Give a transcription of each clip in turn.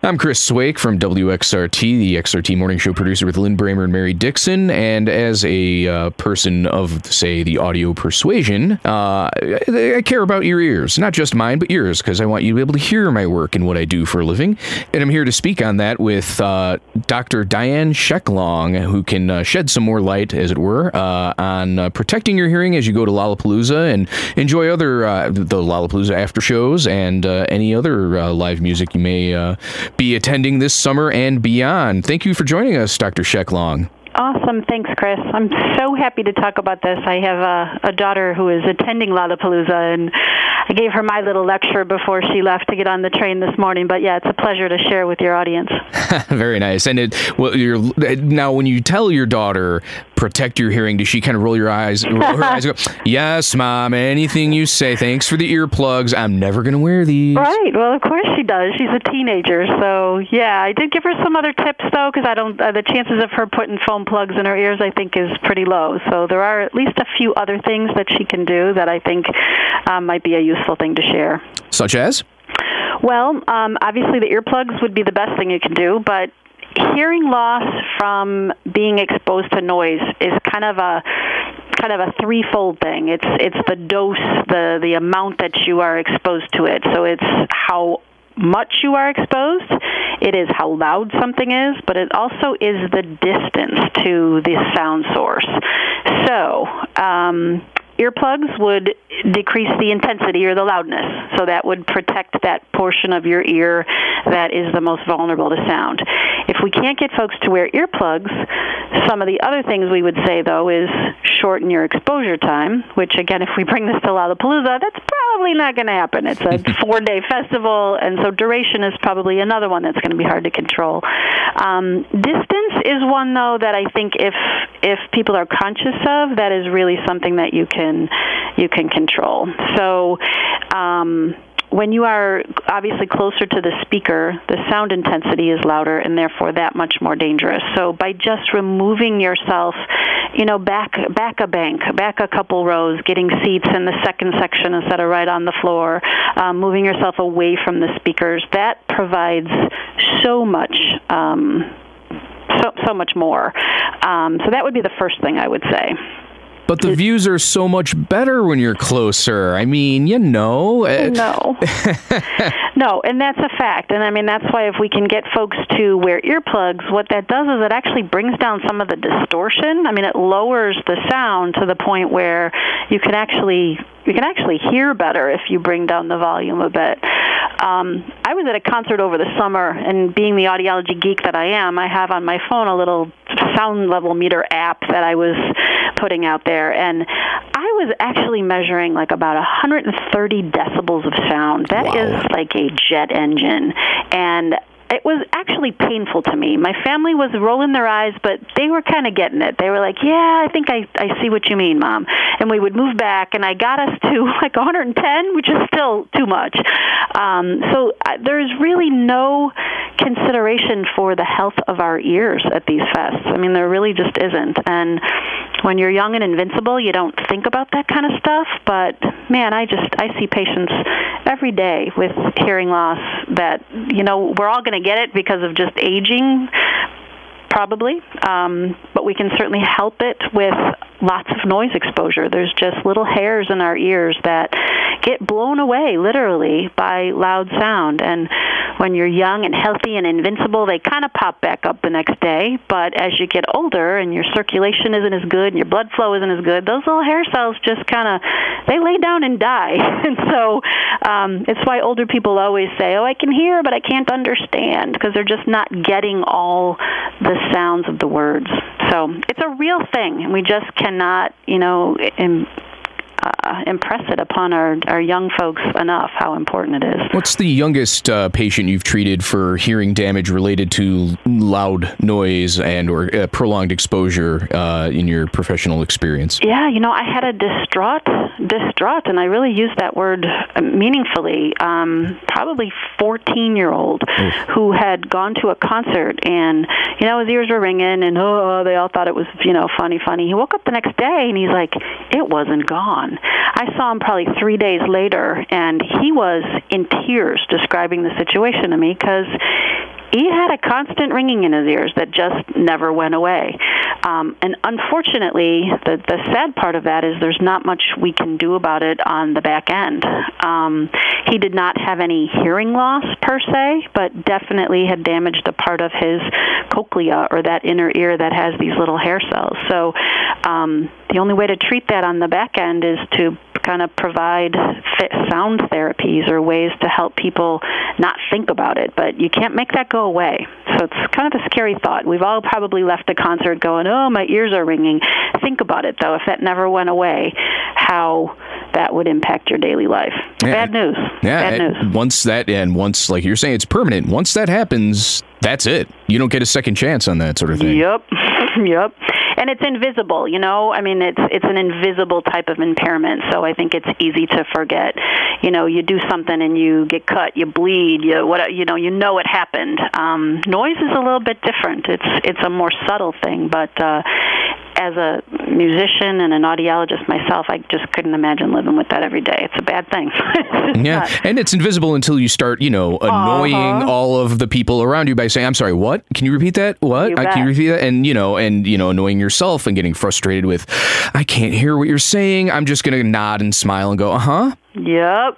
I'm Chris Swake from WXRT, the XRT Morning Show producer with Lynn Bramer and Mary Dixon. And as a person of, say, the audio persuasion, I care about your ears, not just mine, but yours, because I want you to be able to hear my work and what I do for a living. And I'm here to speak on that with Dr. Diane Schecklong, who can shed some more light, as it were, on protecting your hearing as you go to Lollapalooza and enjoy other the Lollapalooza after shows and any other live music you may be attending this summer and beyond. Thank you for joining us, Dr. Schecklong. Awesome. Thanks, Chris. I'm so happy to talk about this. I have a daughter who is attending Lollapalooza, and I gave her my little lecture before she left to get on the train this morning. But yeah, it's a pleasure to share with your audience. Very nice. And now when you tell your daughter, protect your hearing, does she kind of roll her eyes and go, yes, Mom, anything you say, thanks for the earplugs, I'm never going to wear these? Right. Well, of course she does. She's a teenager. So yeah, I did give her some other tips, though, because the chances of her putting foam plugs in her ears, I think, is pretty low. So there are at least a few other things that she can do that I think might be a useful thing to share. Such as? Well, obviously the earplugs would be the best thing you can do, but hearing loss from being exposed to noise is kind of a threefold thing. It's the dose, the amount that you are exposed to it. So it's how much you are exposed, it is how loud something is, but it also is the distance to the sound source. So earplugs would decrease the intensity or the loudness, so that would protect that portion of your ear that is the most vulnerable to sound. If we can't get folks to wear earplugs, some of the other things we would say, though, is shorten your exposure time, which, again, if we bring this to Lollapalooza, that's probably not going to happen. It's a 4-day festival, and so duration is probably another one that's going to be hard to control. Distance is one, though, that I think if people are conscious of, that is really something that you can control. So when you are obviously closer to the speaker, the sound intensity is louder and therefore that much more dangerous. So by just removing yourself, back a bank, back a couple rows, getting seats in the second section instead of right on the floor, moving yourself away from the speakers, that provides so much more. So that would be the first thing I would say. But the views are so much better when you're closer. I mean, No. No, and that's a fact. And, I mean, that's why if we can get folks to wear earplugs, what that does is it actually brings down some of the distortion. I mean, it lowers the sound to the point where you can actually hear better if you bring down the volume a bit. I was at a concert over the summer, and being the audiology geek that I am, I have on my phone a little sound level meter app that I was putting out there, and I was actually measuring like about 130 decibels of sound. That Wow. is like a jet engine, and it was actually painful to me. My family was rolling their eyes, but they were kind of getting it. They were like, yeah, I think I see what you mean, Mom. And we would move back, and I got us to like 110, which is still too much. So there's really no consideration for the health of our ears at these fests. I mean, there really just isn't. And when you're young and invincible, you don't think about that kind of stuff. But, man, I see patients every day with hearing loss that, we're all going to get it because of just aging, probably, but we can certainly help it with lots of noise exposure. There's just little hairs in our ears that get blown away, literally, by loud sound. And when you're young and healthy and invincible, they kind of pop back up the next day. But as you get older and your circulation isn't as good and your blood flow isn't as good, those little hair cells just they lay down and die. And so it's why older people always say, I can hear, but I can't understand, because they're just not getting all the sounds of the words. So it's a real thing, and we just cannot impress it upon our young folks enough how important it is. What's the youngest patient you've treated for hearing damage related to loud noise and or prolonged exposure in your professional experience? Yeah, you know, I had a distraught, and I really use that word meaningfully, probably 14-year-old who had gone to a concert, and, you know, his ears were ringing, and they all thought it was, you know, funny. He woke up the next day, and he's like, it wasn't gone. I saw him probably 3 days later, and he was in tears describing the situation to me because he had a constant ringing in his ears that just never went away. And unfortunately, the sad part of that is there's not much we can do about it on the back end. He did not have any hearing loss per se, but definitely had damaged a part of his cochlea, or that inner ear that has these little hair cells. So the only way to treat that on the back end is to kind of provide sound therapies or ways to help people not think about it, but you can't make that go away. So it's kind of a scary thought. We've all probably left the concert going, oh, my ears are ringing. Think about it, though, if that never went away, how that would impact your daily life. Bad news. Once, like you're saying, it's permanent. Once that happens, that's it. You don't get a second chance on that sort of thing. Yep. And it's invisible, you know? I mean, it's an invisible type of impairment, so I think it's easy to forget. You know, you do something and you get cut, you bleed, you know it happened. Noise is a little bit different. It's a more subtle thing, but as a musician and an audiologist myself, I just couldn't imagine living with that every day. It's a bad thing. And it's invisible until you start, you know, annoying all of the people around you by saying, I'm sorry, what? Can you repeat that? What? Can you repeat that? And annoying yourself and getting frustrated with, I can't hear what you're saying. I'm just going to nod and smile and go, uh-huh. Yep,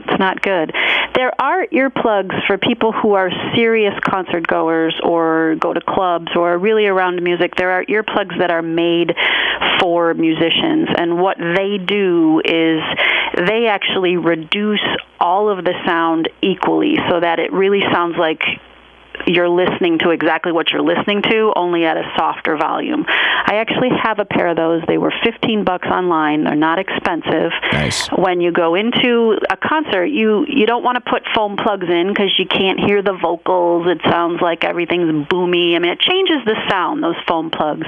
it's not good. There are earplugs for people who are serious concert goers or go to clubs or are really around music. There are earplugs that are made for musicians, and what they do is they actually reduce all of the sound equally so that it really sounds like you're listening to exactly what you're listening to, only at a softer volume. I actually have a pair of those. They were $15 online. They're not expensive. Nice. When you go into a concert, you don't want to put foam plugs in because you can't hear the vocals. It sounds like everything's boomy. I mean, it changes the sound, those foam plugs.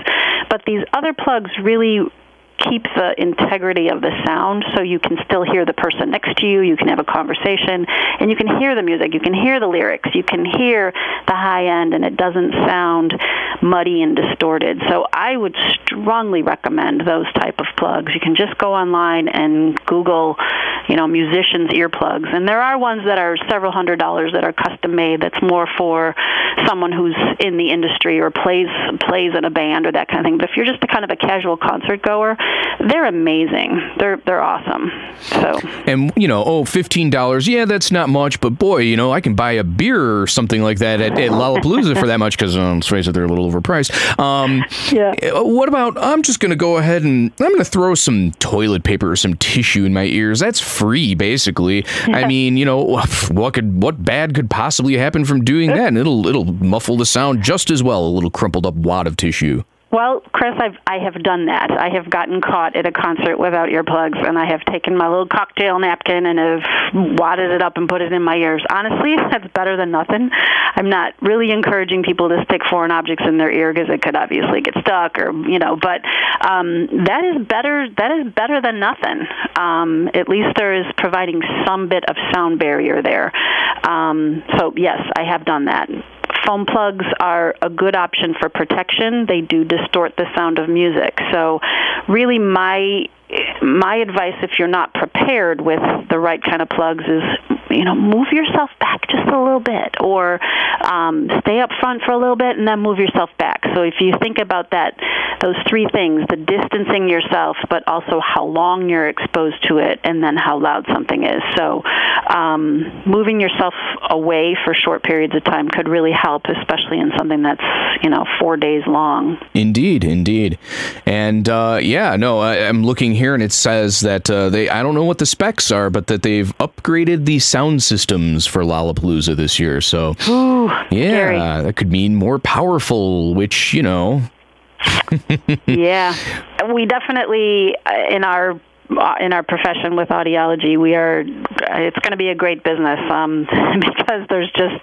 But these other plugs really keep the integrity of the sound so you can still hear the person next to you, you can have a conversation, and you can hear the music, you can hear the lyrics, you can hear the high end, and it doesn't sound muddy and distorted. So I would strongly recommend those type of plugs. You can just go online and Google, you know, musicians' earplugs. And there are ones that are several $100s that are custom made that's more for someone who's in the industry or plays in a band or that kind of thing. But if you're just a kind of a casual concert goer, they're amazing. They're awesome. So. And, you know, $15, yeah, that's not much, but boy, you know, I can buy a beer or something like that at Lollapalooza for that much because let's face it, they're a little overpriced. What about, I'm just going to go ahead and I'm going to throw some toilet paper or some tissue in my ears. That's free, basically. I mean, you know, what bad could possibly happen from doing that? And it'll muffle the sound just as well, a little crumpled up wad of tissue. Well, Chris, I have done that. I have gotten caught at a concert without earplugs, and I have taken my little cocktail napkin and have wadded it up and put it in my ears. Honestly, that's better than nothing. I'm not really encouraging people to stick foreign objects in their ear because it could obviously get stuck, or you know. But that is better. That is better than nothing. At least there is providing some bit of sound barrier there. So yes, I have done that. Foam plugs are a good option for protection. They do distort the sound of music. So really my advice, if you're not prepared with the right kind of plugs, is, you know, move yourself back just a little bit, or stay up front for a little bit and then move yourself back. So if you think about that, those three things, the distancing yourself, but also how long you're exposed to it, and then how loud something is. So moving yourself away for short periods of time could really help, especially in something that's, you know, 4 days long. Indeed. And I'm looking here, and it says that I don't know what the specs are, but that they've upgraded the sound systems for Lollapalooza this year. So, ooh, yeah, scary. That could mean more powerful, which, you know. Yeah, we definitely, in our in our profession with audiology, we are, it's going to be a great business because there's just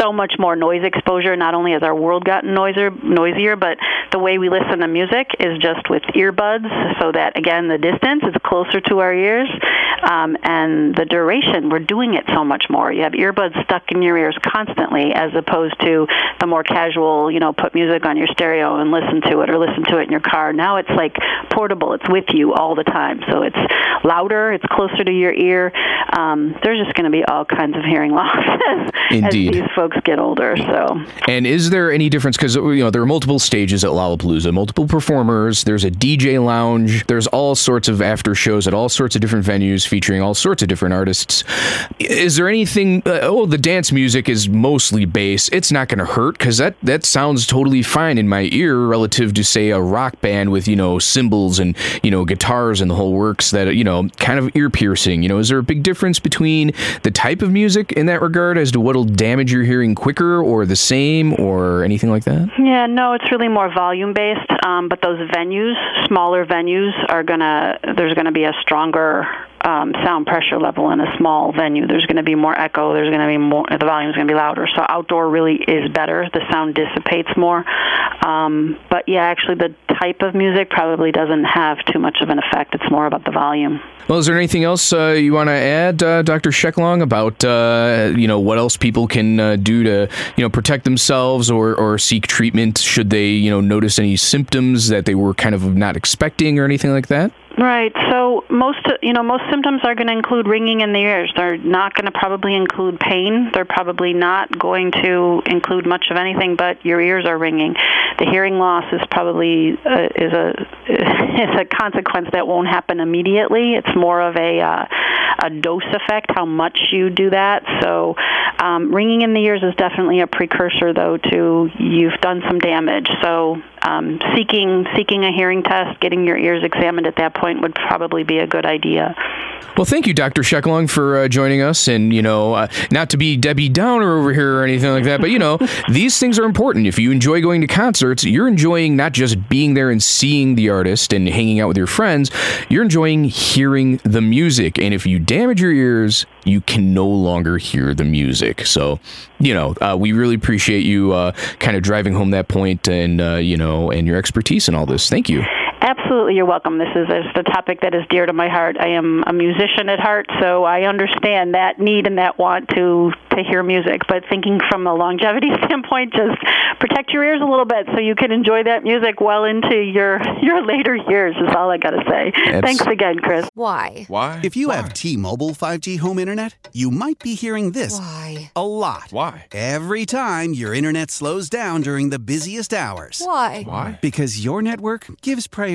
so much more noise exposure. Not only has our world gotten noisier, but the way we listen to music is just with earbuds, so that, again, the distance is closer to our ears, and the duration. We're doing it so much more. You have earbuds stuck in your ears constantly, as opposed to the more casual, you know, put music on your stereo and listen to it, or listen to it in your car. Now it's like portable. It's with you all the time. So it's louder, it's closer to your ear. There's just going to be all kinds of hearing losses as these folks get older. So, and is there any difference? Because, you know, there are multiple stages at Lollapalooza, multiple performers. There's a DJ lounge. There's all sorts of after shows at all sorts of different venues featuring all sorts of different artists. Is there anything? The dance music is mostly bass. It's not going to hurt, because that sounds totally fine in my ear relative to, say, a rock band with, you know, cymbals and, you know, guitars and the whole works that, you know, kind of ear piercing. You know, is there a big difference between the type of music in that regard as to what'll damage your hearing quicker, or the same, or anything like that? Yeah, no, it's really more volume based. But those venues, smaller venues, there's gonna be a stronger sound pressure level in a small venue. There's going to be more echo. There's going to be more. The volume's going to be louder. So outdoor really is better. The sound dissipates more. But yeah, actually, the type of music probably doesn't have too much of an effect. It's more about the volume. Well, is there anything else you want to add, Dr. Schecklong, about you know, what else people can do to, you know, protect themselves or seek treatment should they, you know, notice any symptoms that they were kind of not expecting or anything like that? Right. So most symptoms are going to include ringing in the ears. They're not going to probably include pain. They're probably not going to include much of anything, but your ears are ringing. The hearing loss is probably is a consequence that won't happen immediately. It's more of a dose effect, how much you do that. So ringing in the ears is definitely a precursor, though, to you've done some damage. So seeking a hearing test, getting your ears examined at that point would probably be a good idea. Well, thank you, Dr. Schecklong, for joining us. And, you know, not to be Debbie Downer over here or anything like that, but, you know, these things are important. If you enjoy going to concerts, you're enjoying not just being there and seeing the artist and hanging out with your friends. You're enjoying hearing the music. And if you damage your ears, you can no longer hear the music. So, you know, we really appreciate you kind of driving home that point and, you know, and your expertise in all this. Thank you. Absolutely. You're welcome. This is a topic that is dear to my heart. I am a musician at heart, so I understand that need and that want to hear music. But thinking from a longevity standpoint, just protect your ears a little bit so you can enjoy that music well into your later years is all I got to say. Thanks again, Chris. Why? If you have T-Mobile 5G home internet, you might be hearing this a lot. Why? Every time your internet slows down during the busiest hours. Why? Because your network gives